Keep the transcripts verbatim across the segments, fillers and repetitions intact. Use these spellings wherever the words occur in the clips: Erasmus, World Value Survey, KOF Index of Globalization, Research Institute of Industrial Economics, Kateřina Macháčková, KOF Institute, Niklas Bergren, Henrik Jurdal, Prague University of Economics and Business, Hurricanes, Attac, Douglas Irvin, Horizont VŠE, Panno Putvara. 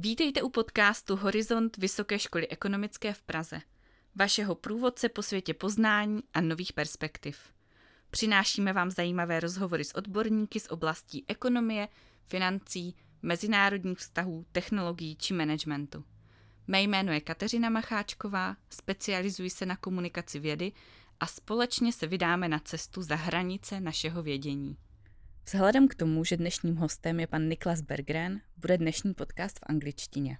Vítejte u podcastu Horizont Vysoké školy ekonomické v Praze, vašeho průvodce po světě poznání a nových perspektiv. Přinášíme vám zajímavé rozhovory s odborníky z oblastí ekonomie, financí, mezinárodních vztahů, technologií či managementu. Mé jméno je Kateřina Macháčková, specializuji se na komunikaci vědy a společně se vydáme na cestu za hranice našeho vědění. Vzhledem k tomu, že dnešním hostem je pan Niklas Bergren, bude dnešní podcast v angličtině.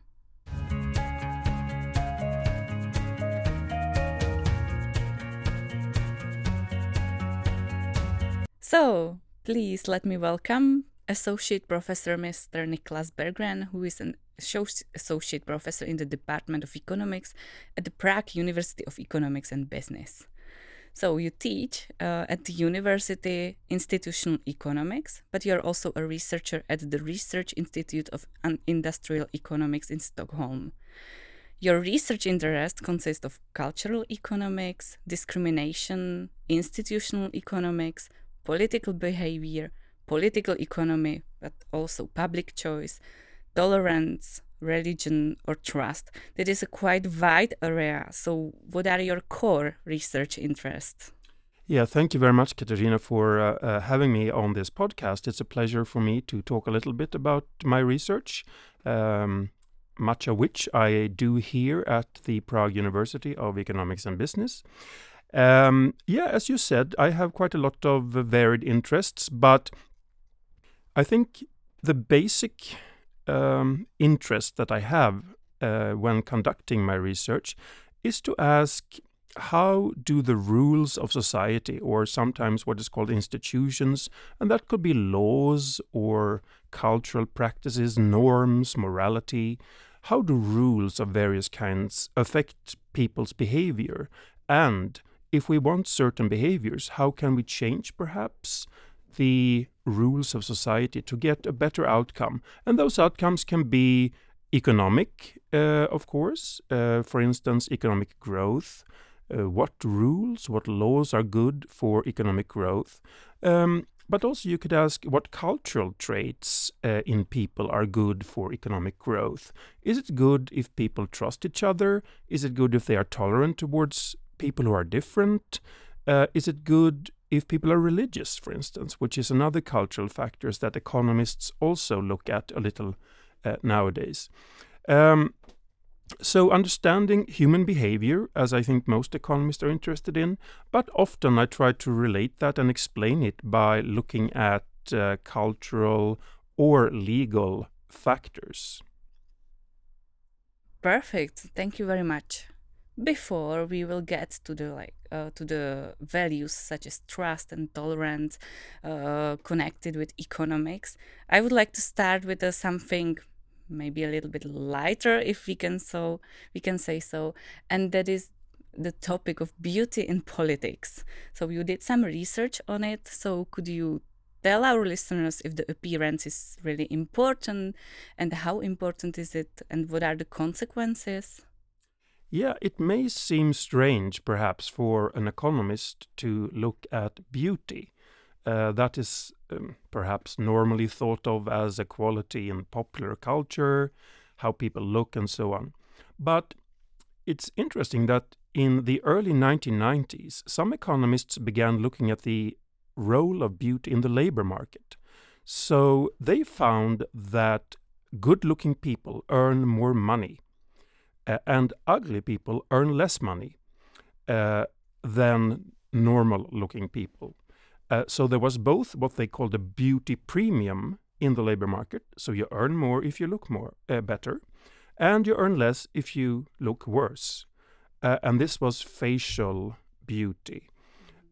So, please let me welcome Associate Professor mister Niklas Bergren, who is an Associate Professor in the Department of Economics at the Prague University of Economics and Business. So you teach uh, at the University Institutional Economics, but you're also a researcher at the Research Institute of Industrial Economics in Stockholm. Your research interests consist of cultural economics, discrimination, institutional economics, political behavior, political economy, but also public choice, tolerance, religion or trust. That is a quite wide area. So what are your core research interests? Yeah, thank you very much, Katerina, for uh, uh, having me on this podcast. It's a pleasure for me to talk a little bit about my research, um, much of which I do here at the Prague University of Economics and Business. Um, yeah, as you said, I have quite a lot of varied interests, but I think the basic Um, interest that I have uh, when conducting my research is to ask, how do the rules of society, or sometimes what is called institutions, and that could be laws or cultural practices, norms, morality, how do rules of various kinds affect people's behavior? And if we want certain behaviors, how can we change perhaps the rules of society to get a better outcome? And those outcomes can be economic, uh, of course, uh, for instance, economic growth. Uh, what rules, what laws are good for economic growth? Um, but also you could ask what cultural traits uh, in people are good for economic growth. Is it good if people trust each other? Is it good if they are tolerant towards people who are different? Uh, is it good if people are religious, for instance, which is another cultural factor that economists also look at a little uh, nowadays. Um, so understanding human behavior, as I think most economists are interested in, but often I try to relate that and explain it by looking at uh, cultural or legal factors. Perfect. Thank you very much. Before we will get to the like uh, to the values such as trust and tolerance uh, connected with economics, I would like to start with uh, something maybe a little bit lighter, if we can so we can say so, and that is the topic of beauty in politics. So you did some research on it. So could you tell our listeners if the appearance is really important, and how important is it, and what are the consequences? Yeah, it may seem strange, perhaps, for an economist to look at beauty. Uh, that is um, perhaps normally thought of as a quality in popular culture, how people look and so on. But it's interesting that in the early nineteen nineties, some economists began looking at the role of beauty in the labor market. So they found that good-looking people earn more money. Uh, and ugly people earn less money uh, than normal-looking people. Uh, so there was both what they called a beauty premium in the labor market, so you earn more if you look more uh, better, and you earn less if you look worse. Uh, and this was facial beauty.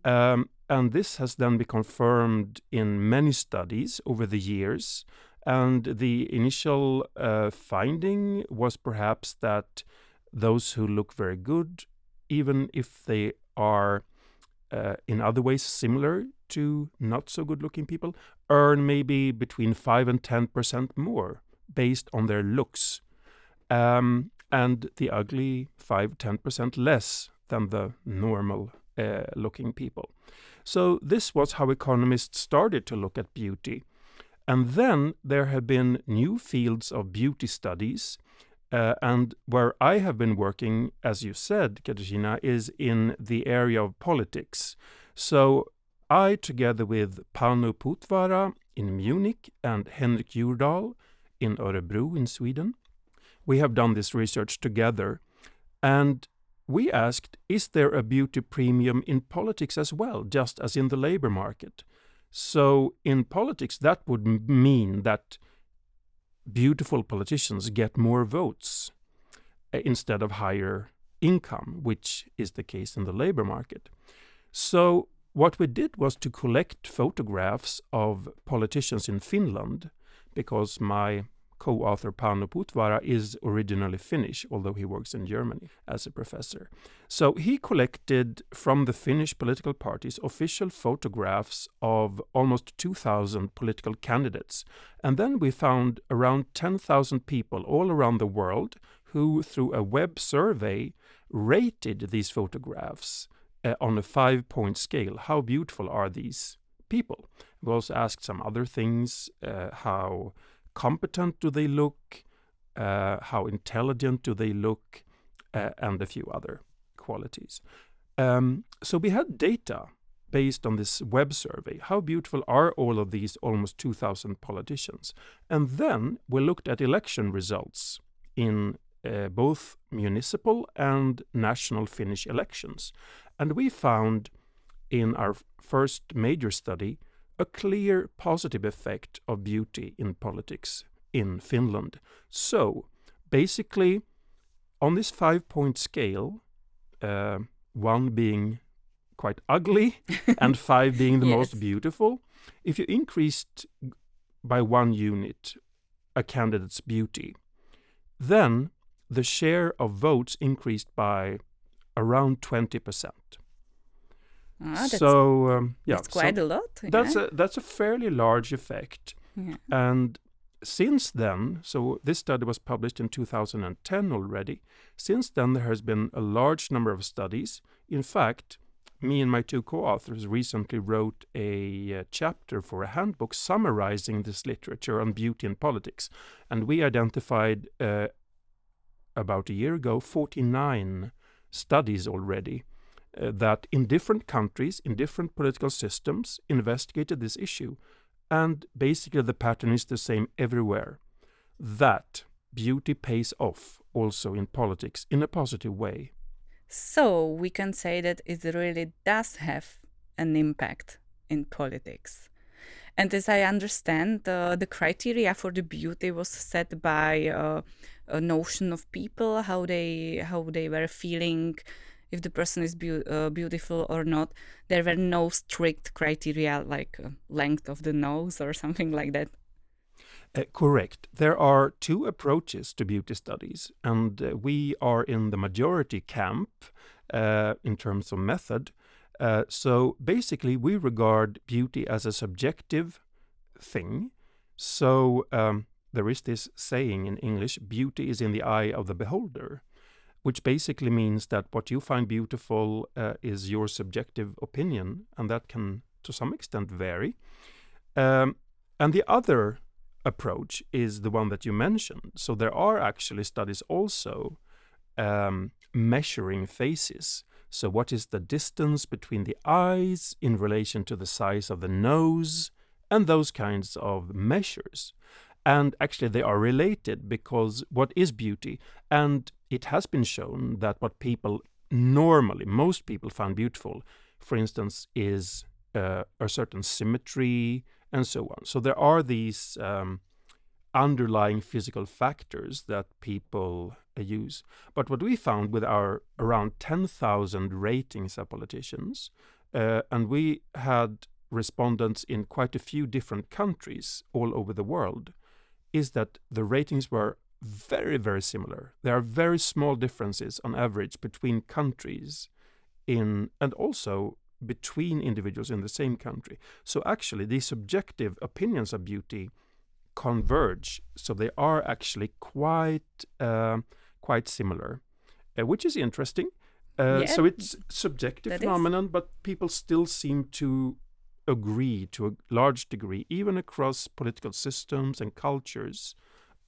Um, and this has then been confirmed in many studies over the years. And the initial uh, finding was perhaps that those who look very good, even if they are uh, in other ways similar to not so good looking people, earn maybe between five and ten percent more based on their looks. Um, and the ugly five to ten percent less than the normal uh, looking people. So this was how economists started to look at beauty. And then there have been new fields of beauty studies, uh, and where I have been working, as you said, Kateřina, is in the area of politics. So I, together with Panno Putvara in Munich and Henrik Jurdal in Örebro in Sweden, we have done this research together. And we asked, is there a beauty premium in politics as well, just as in the labor market? So in politics, that would m- mean that beautiful politicians get more votes uh, instead of higher income, which is the case in the labor market. So what we did was to collect photographs of politicians in Finland, because my co-author Panno Putvara is originally Finnish, although he works in Germany as a professor. So he collected from the Finnish political parties official photographs of almost two thousand political candidates. And then we found around ten thousand people all around the world who, through a web survey, rated these photographs uh, on a five-point scale. How beautiful are these people? We also asked some other things, uh, how competent do they look, uh, how intelligent do they look, uh, and a few other qualities. Um, so we had data based on this web survey. How beautiful are all of these almost two thousand politicians? And then we looked at election results in uh, both municipal and national Finnish elections. And we found in our f- first major study a clear positive effect of beauty in politics in Finland. So basically, on this five-point scale, uh, one being quite ugly and five being the yes. most beautiful, if you increased by one unit a candidate's beauty, then the share of votes increased by around twenty percent. Oh, that's, so um, yeah, that's quite so a lot. That's yeah. a that's a fairly large effect, yeah. And since then, so this study was published in two thousand ten already. Since then, there has been a large number of studies. In fact, me and my two co-authors recently wrote a uh, chapter for a handbook summarizing this literature on beauty and politics, and we identified uh, about a year ago forty-nine studies already. Uh, that in different countries, in different political systems, investigated this issue. And basically the pattern is the same everywhere. That beauty pays off also in politics in a positive way. So we can say that it really does have an impact in politics. And as I understand, uh, the criteria for the beauty was set by uh, a notion of people, how they how they were feeling, if the person is be- uh, beautiful or not. There were no strict criteria like uh, length of the nose or something like that. Uh, correct. There are two approaches to beauty studies, and uh, we are in the majority camp uh, in terms of method. Uh, so basically we regard beauty as a subjective thing. So um, there is this saying in English, beauty is in the eye of the beholder, which basically means that what you find beautiful uh, is your subjective opinion, and that can, to some extent, vary. Um, and the other approach is the one that you mentioned. So there are actually studies also um, measuring faces. So what is the distance between the eyes in relation to the size of the nose, and those kinds of measures. And actually they are related, because what is beauty? And it has been shown that what people normally, most people find beautiful, for instance, is uh, a certain symmetry and so on. So there are these um, underlying physical factors that people uh, use. But what we found with our around ten thousand ratings of politicians, uh, and we had respondents in quite a few different countries all over the world, is that the ratings were very, very similar. There are very small differences on average between countries in, and also between individuals in the same country. So actually, these subjective opinions of beauty converge. So they are actually quite, uh, quite similar, uh, which is interesting. Uh, yeah, so it's subjective phenomenon, is. But people still seem to agree to a large degree, even across political systems and cultures,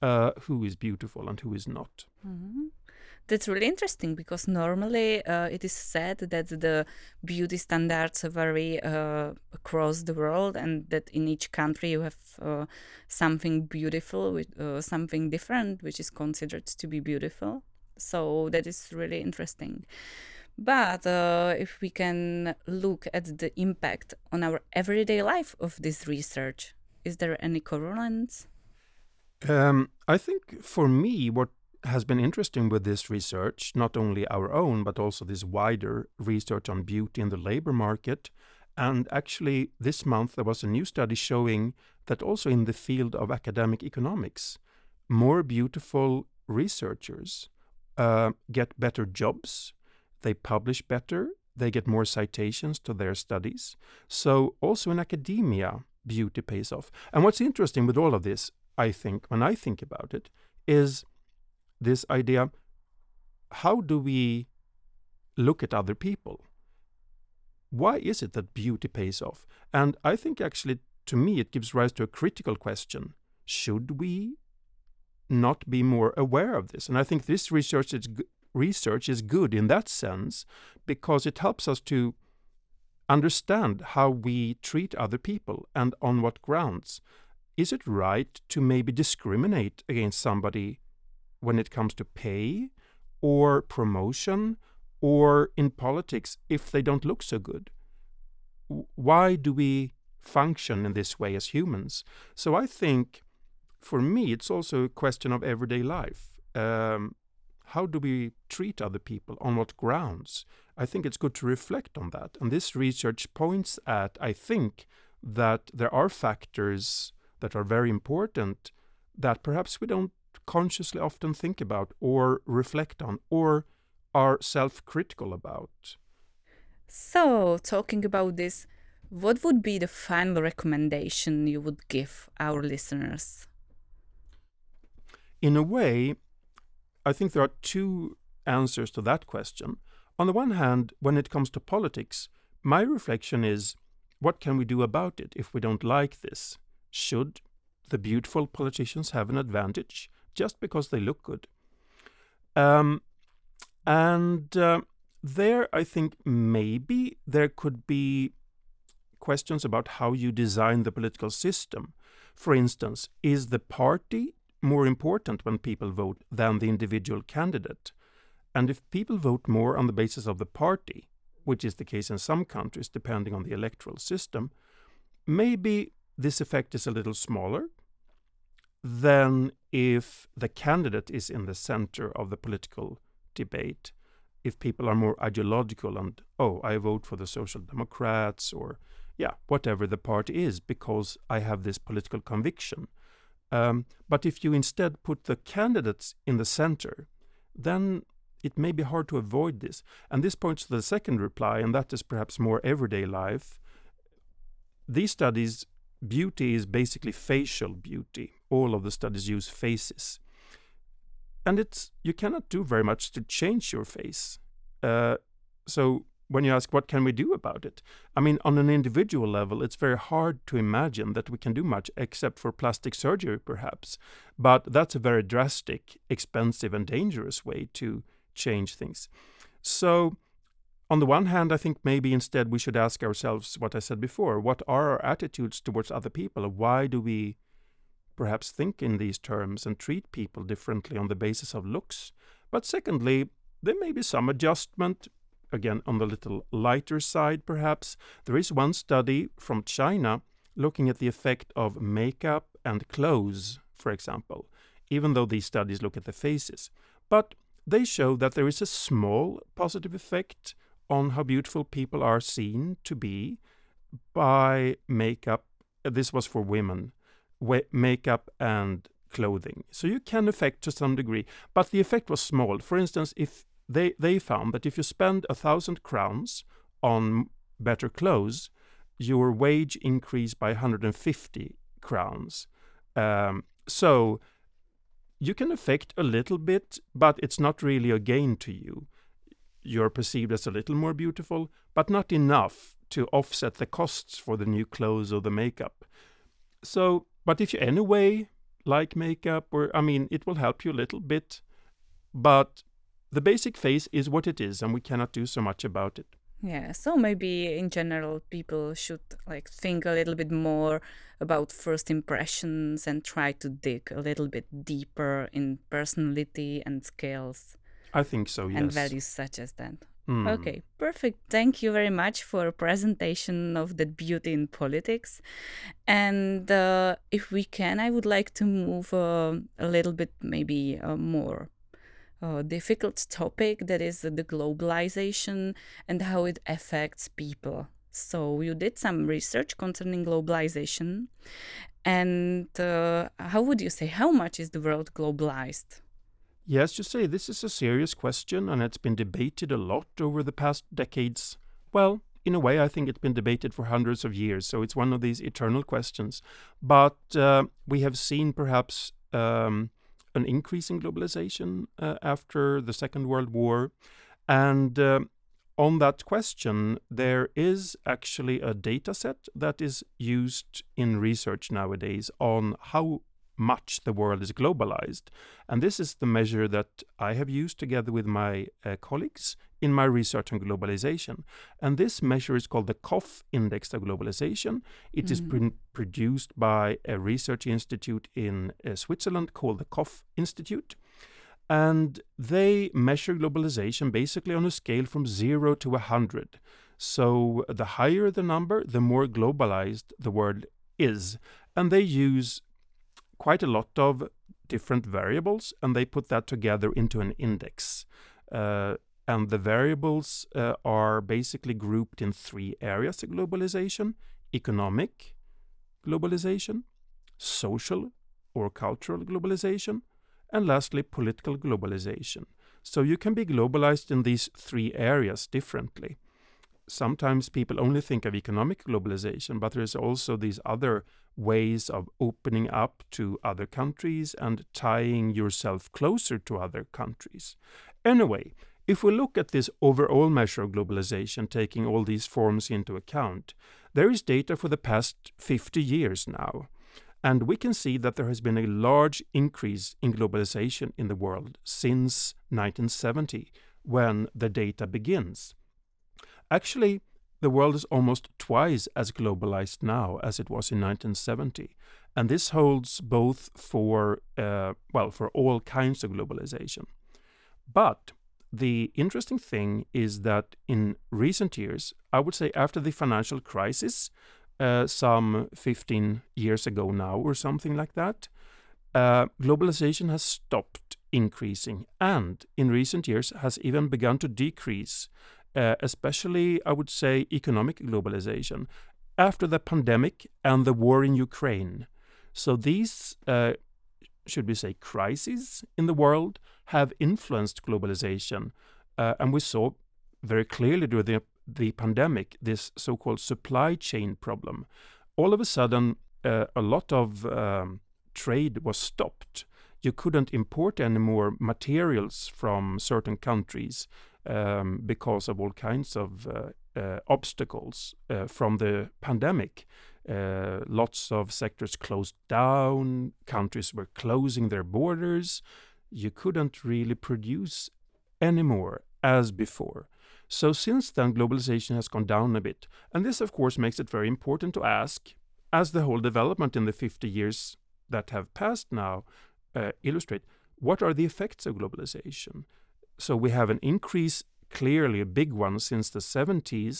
uh, who is beautiful and who is not. Mm-hmm. That's really interesting, because normally uh, it is said that the beauty standards vary uh, across the world, and that in each country you have uh, something beautiful, with, uh, something different, which is considered to be beautiful. So that is really interesting. But uh, if we can look at the impact on our everyday life of this research, is there any correlations? Um, I think for me, what has been interesting with this research, not only our own, but also this wider research on beauty in the labor market. And actually, this month, there was a new study showing that also in the field of academic economics, more beautiful researchers uh, get better jobs, they publish better, they get more citations to their studies. So also in academia, beauty pays off. And what's interesting with all of this, I think, when I think about it, is this idea, how do we look at other people? Why is it that beauty pays off? And I think actually, to me, it gives rise to a critical question. Should we not be more aware of this? And I think this research is, research is good in that sense, because it helps us to understand how we treat other people and on what grounds. Is it right to maybe discriminate against somebody when it comes to pay or promotion or in politics if they don't look so good? Why do we function in this way as humans? So I think for me, it's also a question of everyday life. Um, how do we treat other people? On what grounds? I think it's good to reflect on that. And this research points at, I think, that there are factors that are very important that perhaps we don't consciously often think about or reflect on or are self-critical about. So, talking about this, what would be the final recommendation you would give our listeners? In a way, I think there are two answers to that question. On the one hand, when it comes to politics, my reflection is, what can we do about it if we don't like this? Should the beautiful politicians have an advantage just because they look good? Um, and uh, there, I think maybe there could be questions about how you design the political system. For instance, is the party more important when people vote than the individual candidate? And if people vote more on the basis of the party, which is the case in some countries, depending on the electoral system, maybe this effect is a little smaller than if the candidate is in the center of the political debate. If people are more ideological and, oh, I vote for the Social Democrats or, yeah, whatever the party is because I have this political conviction. Um, but if you instead put the candidates in the center, then it may be hard to avoid this. And this points to the second reply, and that is perhaps more everyday life. These studies, beauty is basically facial beauty. All of the studies use faces. And it's you cannot do very much to change your face. Uh, so when you ask, what can we do about it? I mean, on an individual level, it's very hard to imagine that we can do much except for plastic surgery, perhaps. But that's a very drastic, expensive and dangerous way to change things. So on the one hand, I think maybe instead we should ask ourselves what I said before. What are our attitudes towards other people? Why do we perhaps think in these terms and treat people differently on the basis of looks? But secondly, there may be some adjustment, again, on the little lighter side perhaps. There is one study from China looking at the effect of makeup and clothes, for example, even though these studies look at the faces. But they show that there is a small positive effect on how beautiful people are seen to be by makeup. This was for women, makeup and clothing. So you can affect to some degree, but the effect was small. For instance, if they, they found that if you spend a thousand crowns on better clothes, your wage increased by one hundred fifty crowns. Um, so you can affect a little bit, but it's not really a gain to you. You're perceived as a little more beautiful, but not enough to offset the costs for the new clothes or the makeup. So, but if you anyway like makeup, or I mean, it will help you a little bit, but the basic phase is what it is, and we cannot do so much about it. Yeah, so maybe in general people should like think a little bit more about first impressions and try to dig a little bit deeper in personality and skills. I think so, yes. And values such as that. Mm. Okay, perfect. Thank you very much for a presentation of the beauty in politics. And uh, if we can, I would like to move uh, a little bit maybe uh, more Uh, difficult topic, that is uh, the globalization and how it affects people. So you did some research concerning globalization, and uh, how would you say, how much is the world globalized? Yes, you say this is a serious question, and it's been debated a lot over the past decades. Well, in a way, I think it's been debated for hundreds of years, so it's one of these eternal questions. But uh, we have seen perhaps Um, an increase in globalization uh, after the Second World War. And uh, on that question, there is actually a data set that is used in research nowadays on how much the world is globalized. And this is the measure that I have used together with my uh, colleagues in my research on globalization. And this measure is called the K O F Index of Globalization. It mm-hmm. is pr- produced by a research institute in uh, Switzerland called the K O F Institute. And they measure globalization basically on a scale from zero to one hundred. So the higher the number, the more globalized the world is. And they use quite a lot of different variables, and they put that together into an index. Uh, and the variables uh, are basically grouped in three areas of globalization: economic globalization, social or cultural globalization, and lastly, political globalization. So you can be globalized in these three areas differently. Sometimes people only think of economic globalization, but there's also these other ways of opening up to other countries and tying yourself closer to other countries. Anyway, if we look at this overall measure of globalization, taking all these forms into account, there is data for the past fifty years now. And we can see that there has been a large increase in globalization in the world since nineteen seventy, when the data begins. Actually, the world is almost twice as globalized now as it was in nineteen seventy. And this holds both for, uh, well, for all kinds of globalization. But the interesting thing is that in recent years, I would say after the financial crisis, uh, some fifteen years ago now or something like that, uh, globalization has stopped increasing and in recent years has even begun to decrease. Uh, especially, I would say, economic globalization, after the pandemic and the war in Ukraine. So these, uh, should we say, crises in the world have influenced globalization. Uh, and we saw very clearly during the, the pandemic, this so-called supply chain problem. All of a sudden, uh, a lot of um, trade was stopped. You couldn't import any more materials from certain countries Um, because of all kinds of uh, uh, obstacles uh, from the pandemic. Uh, lots of sectors closed down, countries were closing their borders. You couldn't really produce anymore as before. So since then, globalization has gone down a bit. And this, of course, makes it very important to ask, as the whole development in the fifty years that have passed now uh, illustrate, what are the effects of globalization? So we have an increase, clearly a big one, since the seventies.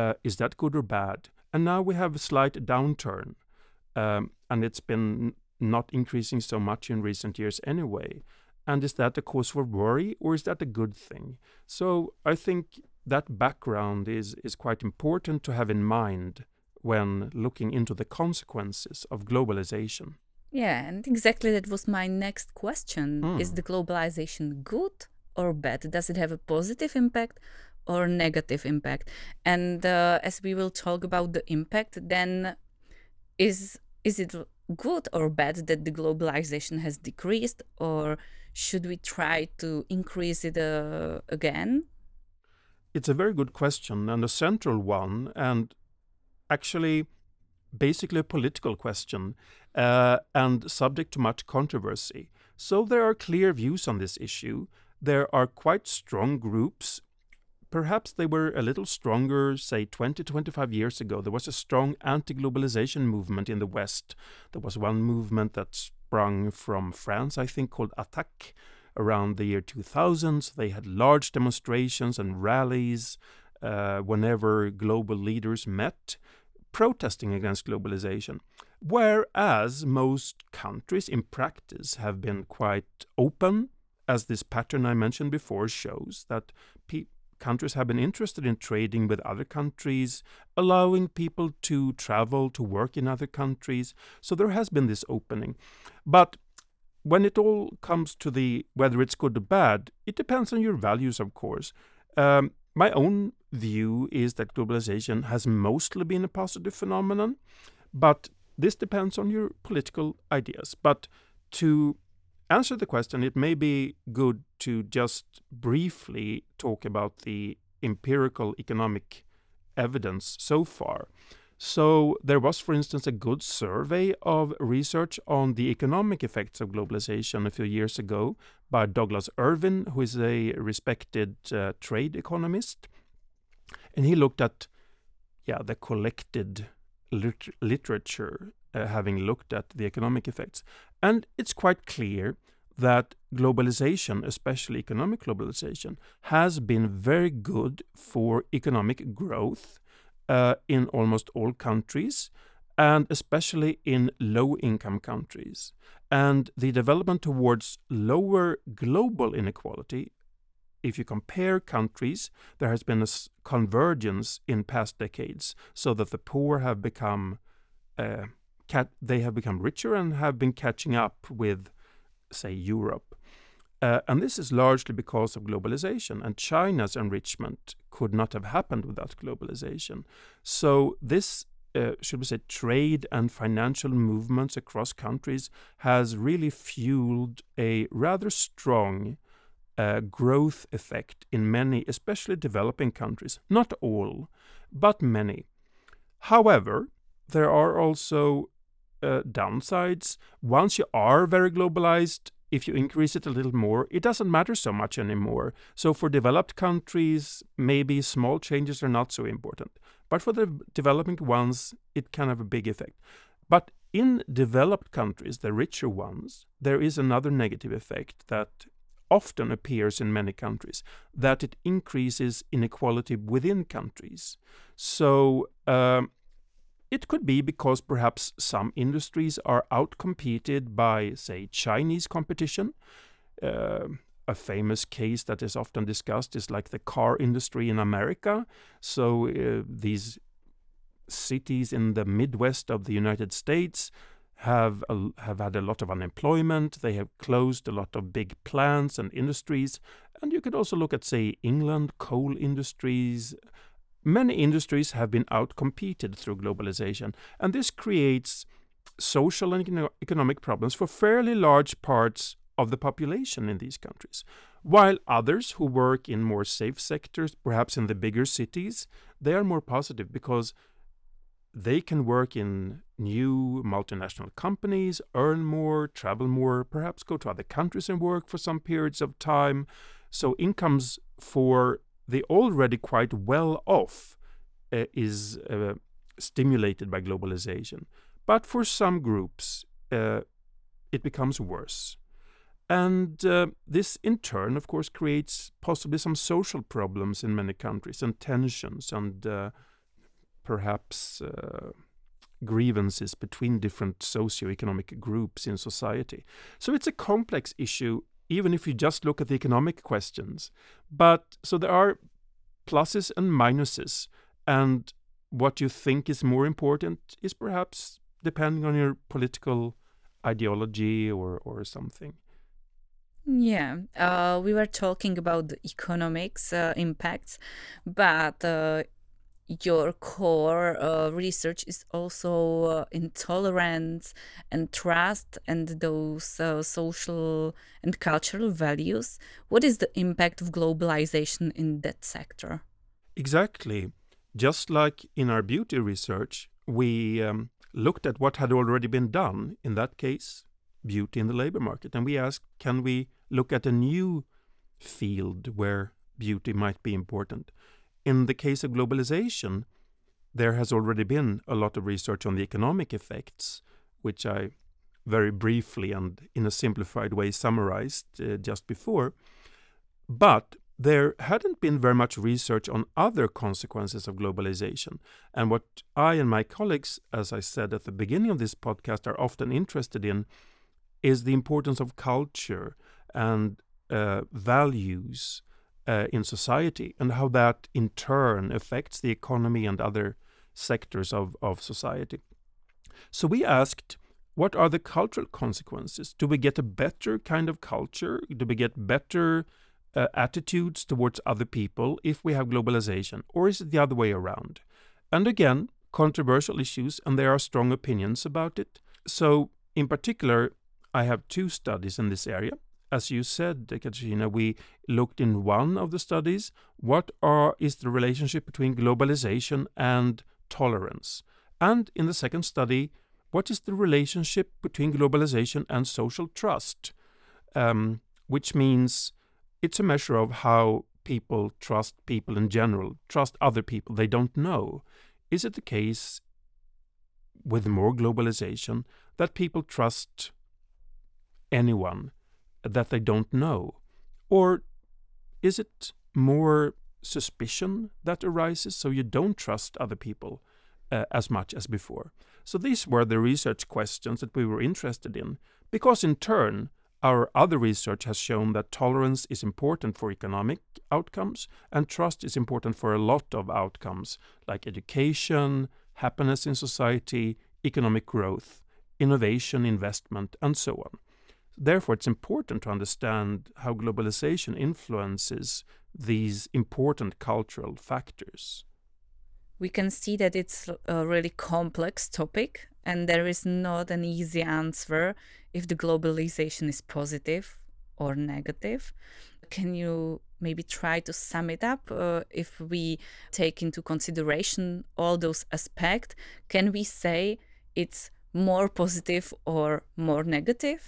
Uh, is that good or bad? And now we have a slight downturn. Um, and it's been not increasing so much in recent years anyway. And is that a cause for worry or is that a good thing? So I think that background is, is quite important to have in mind when looking into the consequences of globalization. Yeah, and exactly that was my next question. Mm. Is the globalization good or bad? Does it have a positive impact or negative impact? And uh, as we will talk about the impact, then is is it good or bad that the globalization has decreased, or should we try to increase it uh, again? It's a very good question and a central one, and actually basically a political question uh, and subject to much controversy. So there are clear views on this issue. There are quite strong groups. Perhaps they were a little stronger, say twenty, twenty-five years ago. There was a strong anti-globalization movement in the West. There was one movement that sprung from France, I think, called Attac, around the year two thousand. So they had large demonstrations and rallies uh, whenever global leaders met, protesting against globalization, whereas most countries in practice have been quite open, as this pattern I mentioned before shows, that pe- countries have been interested in trading with other countries, allowing people to travel, to work in other countries. So there has been this opening. But when it all comes to the whether it's good or bad, it depends on your values, of course. Um, my own view is that globalization has mostly been a positive phenomenon, but this depends on your political ideas. But to answer the question, it may be good to just briefly talk about the empirical economic evidence so far. So there was, for instance, a good survey of research on the economic effects of globalization a few years ago by Douglas Irvin, who is a respected uh, trade economist. And he looked at, yeah, the collected liter- literature uh, having looked at the economic effects. And it's quite clear that globalization, especially economic globalization, has been very good for economic growth uh, in almost all countries, and especially in low-income countries. And the development towards lower global inequality, if you compare countries, there has been a convergence in past decades, so that the poor have become, uh, cat- they have become richer and have been catching up with, say, Europe. Uh, and this is largely because of globalization, and China's enrichment could not have happened without globalization. So this, uh, should we say, trade and financial movements across countries has really fueled a rather strong Uh, growth effect in many, especially developing countries. Not all, but many. However, there are also uh, downsides. Once you are very globalized, if you increase it a little more, it doesn't matter so much anymore. So for developed countries, maybe small changes are not so important. But for the developing ones, it can have a big effect. But in developed countries, the richer ones, there is another negative effect that often appears in many countries, that it increases inequality within countries. So um, it could be because perhaps some industries are outcompeted by, say, Chinese competition. Uh, a famous case that is often discussed is like the car industry in America. So uh, these cities in the Midwest of the United States have a, have had a lot of unemployment. They have closed a lot of big plants and industries. And you could also look at, say, England, coal industries. Many industries have been outcompeted through globalization. And this creates social and econo- economic problems for fairly large parts of the population in these countries. While others who work in more safe sectors, perhaps in the bigger cities, they are more positive because they can work in new multinational companies, earn more, travel more, perhaps go to other countries and work for some periods of time. So incomes for the already quite well-off uh, is uh, stimulated by globalization. But for some groups, uh, it becomes worse. And uh, this, in turn, of course, creates possibly some social problems in many countries, and tensions and Uh, perhaps uh, grievances between different socioeconomic groups in society. So it's a complex issue, even if you just look at the economic questions. But so there are pluses and minuses, and what you think is more important is perhaps depending on your political ideology or, or something. Yeah, uh, we were talking about the economics uh, impacts, but uh, your core uh, research is also uh, intolerance and trust and those uh, social and cultural values. What is the impact of globalization in that sector? Exactly. Just like in our beauty research, we um, looked at what had already been done, in that case, beauty in the labor market. And we asked, can we look at a new field where beauty might be important? In the case of globalization, there has already been a lot of research on the economic effects, which I very briefly and in a simplified way summarized uh, just before. But there hadn't been very much research on other consequences of globalization. And what I and my colleagues, as I said at the beginning of this podcast, are often interested in is the importance of culture and uh, values uh, in society, and how that in turn affects the economy and other sectors of, of society. So we asked, what are the cultural consequences? Do we get a better kind of culture? Do we get better Uh, attitudes towards other people if we have globalization, or is it the other way around? And again, controversial issues, and there are strong opinions about it. So in particular, I have two studies in this area. As you said, Kateřina, we looked in one of the studies, what are is the relationship between globalization and tolerance? And in the second study, what is the relationship between globalization and social trust? Um, which means it's a measure of how people trust people in general, trust other people they don't know. Is it the case with more globalization that people trust anyone that they don't know? Or is it more suspicion that arises, so you don't trust other people uh, as much as before? So these were the research questions that we were interested in, because in turn, our other research has shown that tolerance is important for economic outcomes, and trust is important for a lot of outcomes like education, happiness in society, economic growth, innovation, investment, and so on. Therefore, it's important to understand how globalization influences these important cultural factors. We can see that it's a really complex topic, and there is not an easy answer if the globalization is positive or negative. Can you maybe try to sum it up? Uh, if we take into consideration all those aspects, can we say it's more positive or more negative?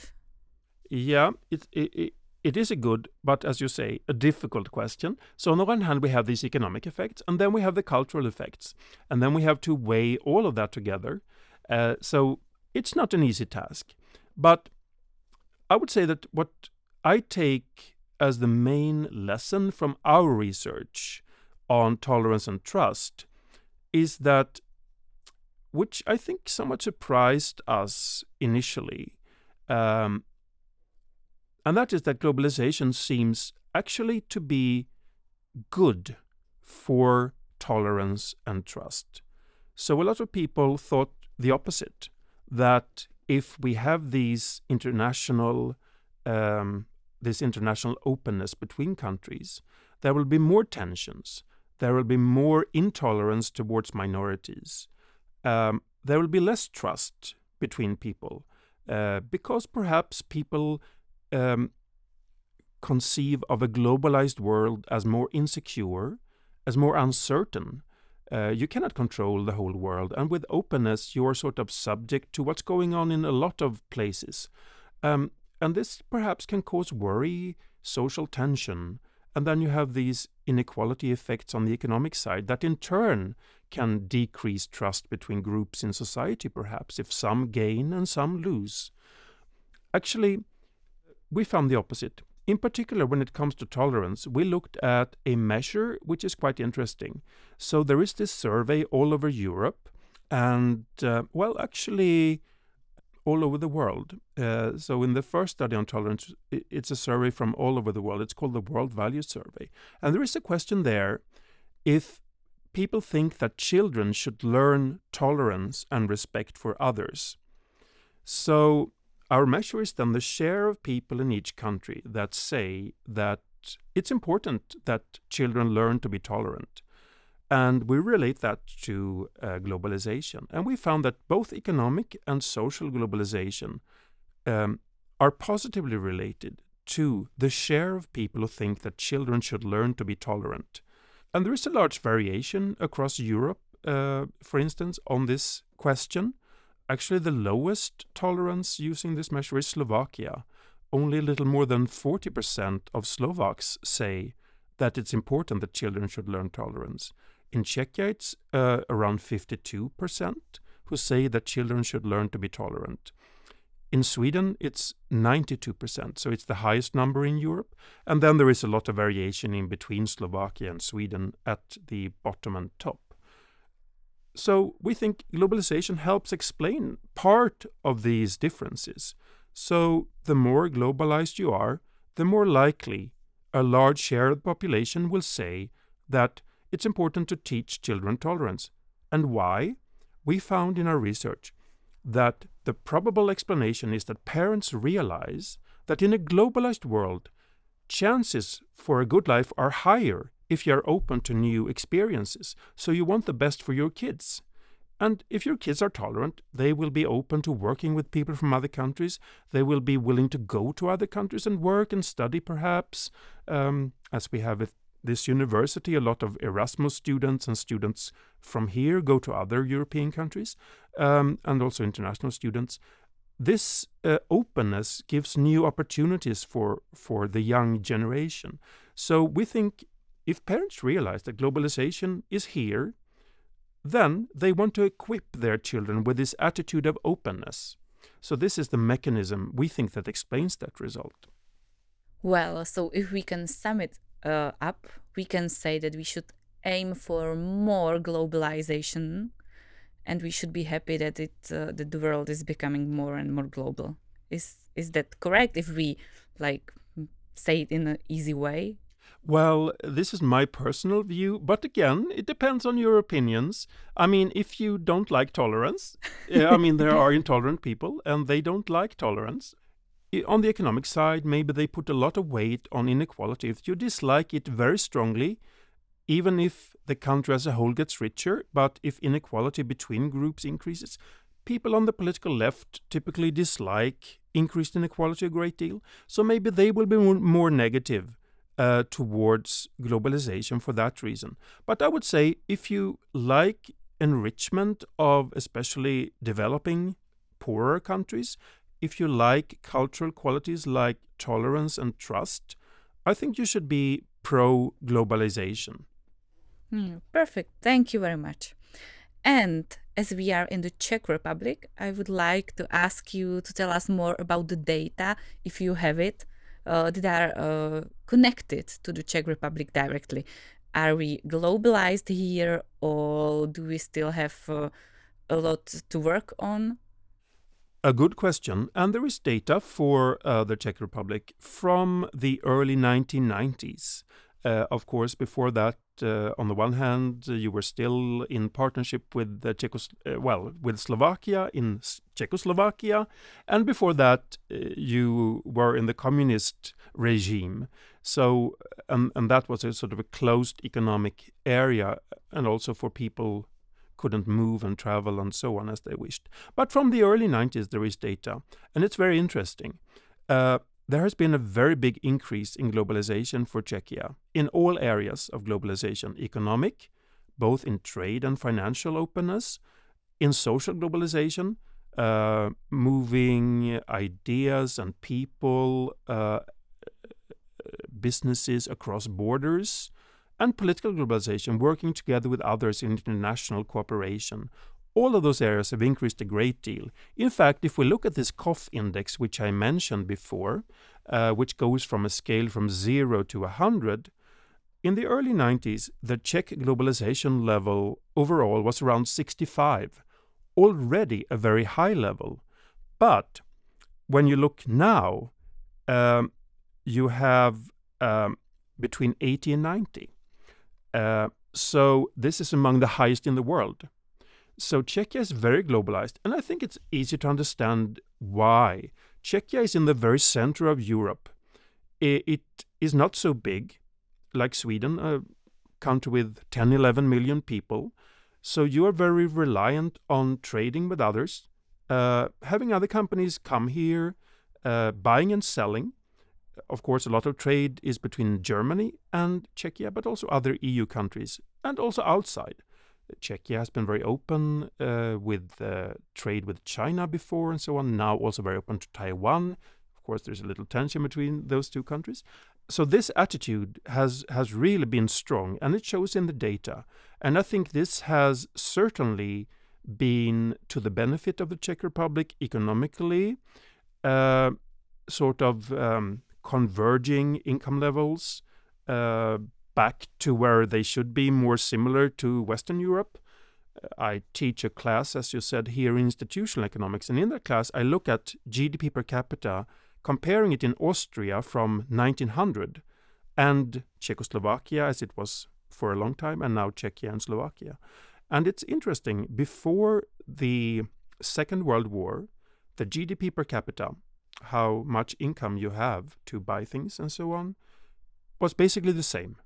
Yeah, it, it, it is a good, but as you say, a difficult question. So on the one hand, we have these economic effects, and then we have the cultural effects. And then we have to weigh all of that together. Uh, so it's not an easy task, but I would say that what I take as the main lesson from our research on tolerance and trust is that, which I think somewhat surprised us initially, um, and that is that globalization seems actually to be good for tolerance and trust. So a lot of people thought the opposite, that if we have these international, um, this international openness between countries, there will be more tensions, there will be more intolerance towards minorities, um, there will be less trust between people, uh, because perhaps people um, conceive of a globalized world as more insecure, as more uncertain. Uh, you cannot control the whole world, and with openness you are sort of subject to what's going on in a lot of places. Um, and this perhaps can cause worry, social tension, and then you have these inequality effects on the economic side that in turn can decrease trust between groups in society perhaps, if some gain and some lose. Actually, we found the opposite. In particular, when it comes to tolerance, we looked at a measure which is quite interesting. So there is this survey all over Europe and, uh, well, actually all over the world. Uh, so in the first study on tolerance, it's a survey from all over the world. It's called the World Value Survey. And there is a question there if people think that children should learn tolerance and respect for others. So our measure is then the share of people in each country that say that it's important that children learn to be tolerant. And we relate that to uh, globalization. And we found that both economic and social globalization um, are positively related to the share of people who think that children should learn to be tolerant. And there is a large variation across Europe, uh, for instance, on this question. Actually, the lowest tolerance using this measure is Slovakia. Only a little more than forty percent of Slovaks say that it's important that children should learn tolerance. In Czechia, it's uh, around fifty-two percent who say that children should learn to be tolerant. In Sweden, it's ninety-two percent, so it's the highest number in Europe. And then there is a lot of variation in between Slovakia and Sweden at the bottom and top. So we think globalization helps explain part of these differences. So the more globalized you are, the more likely a large share of the population will say that it's important to teach children tolerance. And why? We found in our research that the probable explanation is that parents realize that in a globalized world, chances for a good life are higher if you're open to new experiences. So you want the best for your kids. And if your kids are tolerant, they will be open to working with people from other countries. They will be willing to go to other countries and work and study, perhaps. Um, as we have at this university, a lot of Erasmus students and students from here go to other European countries, um, and also international students. This uh, openness gives new opportunities for, for the young generation. So we think if parents realize that globalization is here, then they want to equip their children with this attitude of openness. So this is the mechanism we think that explains that result. Well, so if we can sum it uh, up, we can say that we should aim for more globalization, and we should be happy that it uh, that the world is becoming more and more global. Is is that correct? If we like say it in an easy way. Well, this is my personal view, but again, it depends on your opinions. I mean, if you don't like tolerance, I mean, there are intolerant people and they don't like tolerance. On the economic side, maybe they put a lot of weight on inequality. If you dislike it very strongly, even if the country as a whole gets richer, but if inequality between groups increases, people on the political left typically dislike increased inequality a great deal. So maybe they will be more negative Uh, towards globalization for that reason. But I would say if you like enrichment of especially developing poorer countries, if you like cultural qualities like tolerance and trust, I think you should be pro-globalization. Mm, perfect. Thank you very much. And as we are in the Czech Republic, I would like to ask you to tell us more about the data, if you have it. Uh, that are uh, connected to the Czech Republic directly. Are we globalized here, or do we still have uh, a lot to work on? A good question. And there is data for uh, the Czech Republic from the early nineteen nineties. Uh, of course, before that, uh, on the one hand, you were still in partnership with the Czechos uh, well, with Slovakia in Czechoslovakia, and before that, uh, you were in the communist regime. So, um, and that was a sort of a closed economic area, and also for people couldn't move and travel and so on as they wished. But from the early nineties, there is data, and it's very interesting. Uh, There has been a very big increase in globalization for Czechia in all areas of globalization, economic, both in trade and financial openness, in social globalization, uh, moving ideas and people, uh, businesses across borders, and political globalization, working together with others in international cooperation. All of those areas have increased a great deal. In fact, if we look at this K O F Index, which I mentioned before, uh, which goes from a scale from zero to one hundred, in the early nineties, the Czech globalization level overall was around sixty-five, already a very high level. But when you look now, um, you have um, between eighty and ninety. Uh, so this is among the highest in the world. So Czechia is very globalized, and I think it's easy to understand why. Czechia is in the very center of Europe. It is not so big like Sweden, a country with ten, eleven million people. So you are very reliant on trading with others, uh, having other companies come here, uh, buying and selling. of course, a lot of trade is between Germany and Czechia, but also other E U countries and also outside. Czechia has been very open uh, with uh, trade with China before and so on, now also very open to Taiwan. Of course, there's a little tension between those two countries. So this attitude has, has really been strong, and it shows in the data. And I think this has certainly been to the benefit of the Czech Republic economically, uh, sort of um, converging income levels uh, back to where they should be, more similar to Western Europe. I teach a class, as you said, here in institutional economics, and in that class I look at G D P per capita, comparing it in Austria from nineteen hundred and Czechoslovakia, as it was for a long time, and now Czechia and Slovakia. And it's interesting, before the Second World War, the G D P per capita, how much income you have to buy things and so on, was basically the same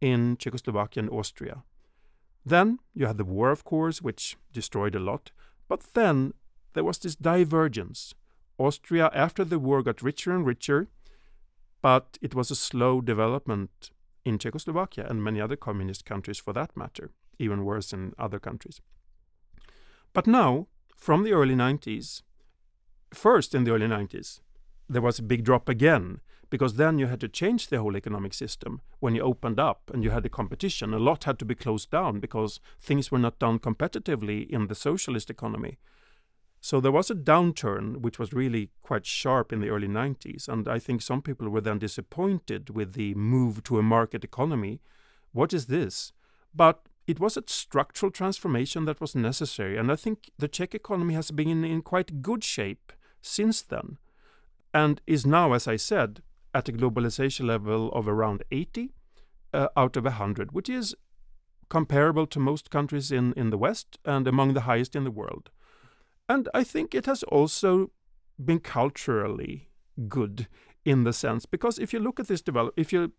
in Czechoslovakia and Austria. Then you had the war, of course, which destroyed a lot. But then there was this divergence. Austria, after the war, got richer and richer, but it was a slow development in Czechoslovakia and many other communist countries for that matter, even worse in other countries. But now, from the early nineties, first in the early nineties, there was a big drop again, because then you had to change the whole economic system. When you opened up and you had a competition, a lot had to be closed down because things were not done competitively in the socialist economy. So there was a downturn, which was really quite sharp in the early nineties. And I think some people were then disappointed with the move to a market economy. What is this? But it was a structural transformation that was necessary. And I think the Czech economy has been in, in quite good shape since then, and is now, as I said, at a globalization level of around eighty uh, out of one hundred, which is comparable to most countries in, in the West and among the highest in the world. And I think it has also been culturally good in the sense, because if you look at this develop, if you,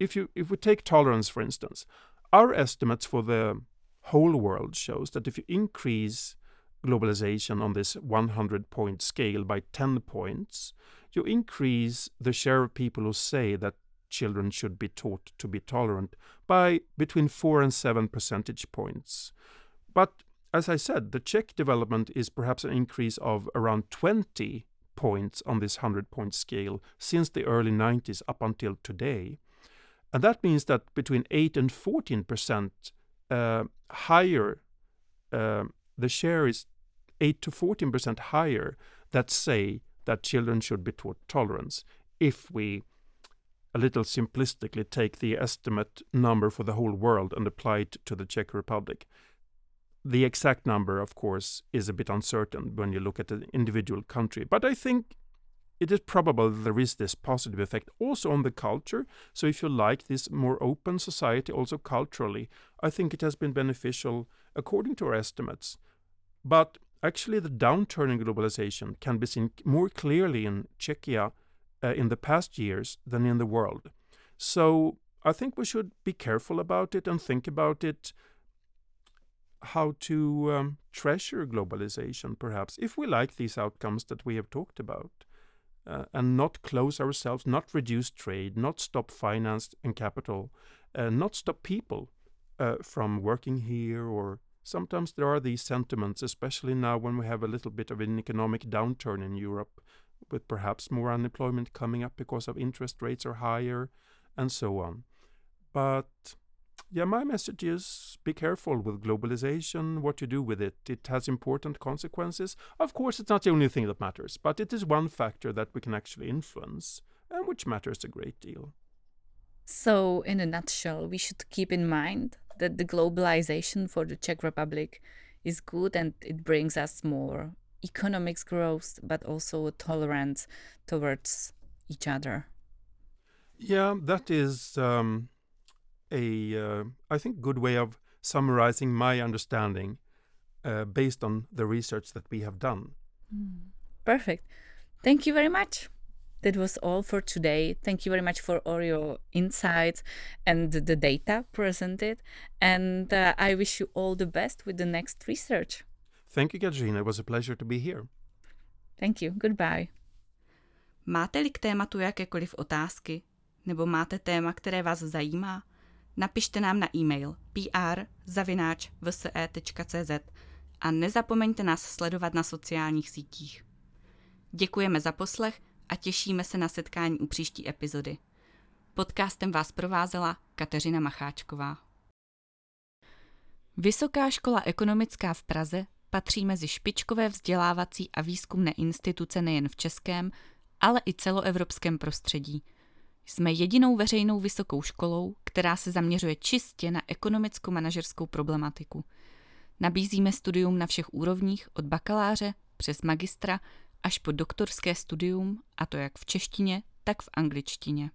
if you, if we take tolerance, for instance, our estimates for the whole world shows that if you increase globalization on this one hundred point scale by ten points, you increase the share of people who say that children should be taught to be tolerant by between four and seven percentage points. But as I said, the Czech development is perhaps an increase of around twenty points on this one hundred point scale since the early nineties up until today. And that means that between eight and fourteen percent uh, higher, uh, the share is eight to fourteen percent higher that say that children should be taught tolerance, if we a little simplistically take the estimate number for the whole world and apply it to the Czech Republic. The exact number, of course, is a bit uncertain when you look at an individual country. But I think it is probable that there is this positive effect also on the culture. So if you like this more open society, also culturally, I think it has been beneficial according to our estimates. But actually the downturn in globalization can be seen more clearly in Czechia uh, in the past years than in the world. So I think we should be careful about it and think about it, how to um, treasure globalization perhaps, if we like these outcomes that we have talked about. Uh, and not close ourselves, not reduce trade, not stop finance and capital, uh, not stop people uh, from working here. Or sometimes there are these sentiments, especially now when we have a little bit of an economic downturn in Europe, with perhaps more unemployment coming up because of interest rates are higher and so on. But yeah, my message is be careful with globalization, what you do with it. It has important consequences. Of course, it's not the only thing that matters, but it is one factor that we can actually influence and which matters a great deal. So in a nutshell, we should keep in mind that the globalization for the Czech Republic is good and it brings us more economic growth, but also a tolerance towards each other. Yeah, that is... Um, A, uh, I think, good way of summarizing my understanding uh, based on the research that we have done. Mm. Perfect. Thank you very much. That was all for today. Thank you very much for all your insights and the data presented. And uh, I wish you all the best with the next research. Thank you, Kateřina. It was a pleasure to be here. Thank you. Goodbye. Máte-li k tématu jakékoliv otázky? Nebo máte téma, které vás zajímá? Napište nám na e-mail p r zavináč v s e tečka c z a nezapomeňte nás sledovat na sociálních sítích. Děkujeme za poslech a těšíme se na setkání u příští epizody. Podcastem vás provázela Kateřina Macháčková. Vysoká škola ekonomická v Praze patří mezi špičkové vzdělávací a výzkumné instituce nejen v českém, ale i celoevropském prostředí. Jsme jedinou veřejnou vysokou školou, která se zaměřuje čistě na ekonomicko-manažerskou problematiku. Nabízíme studium na všech úrovních od bakaláře přes magistra až po doktorské studium, a to jak v češtině, tak v angličtině.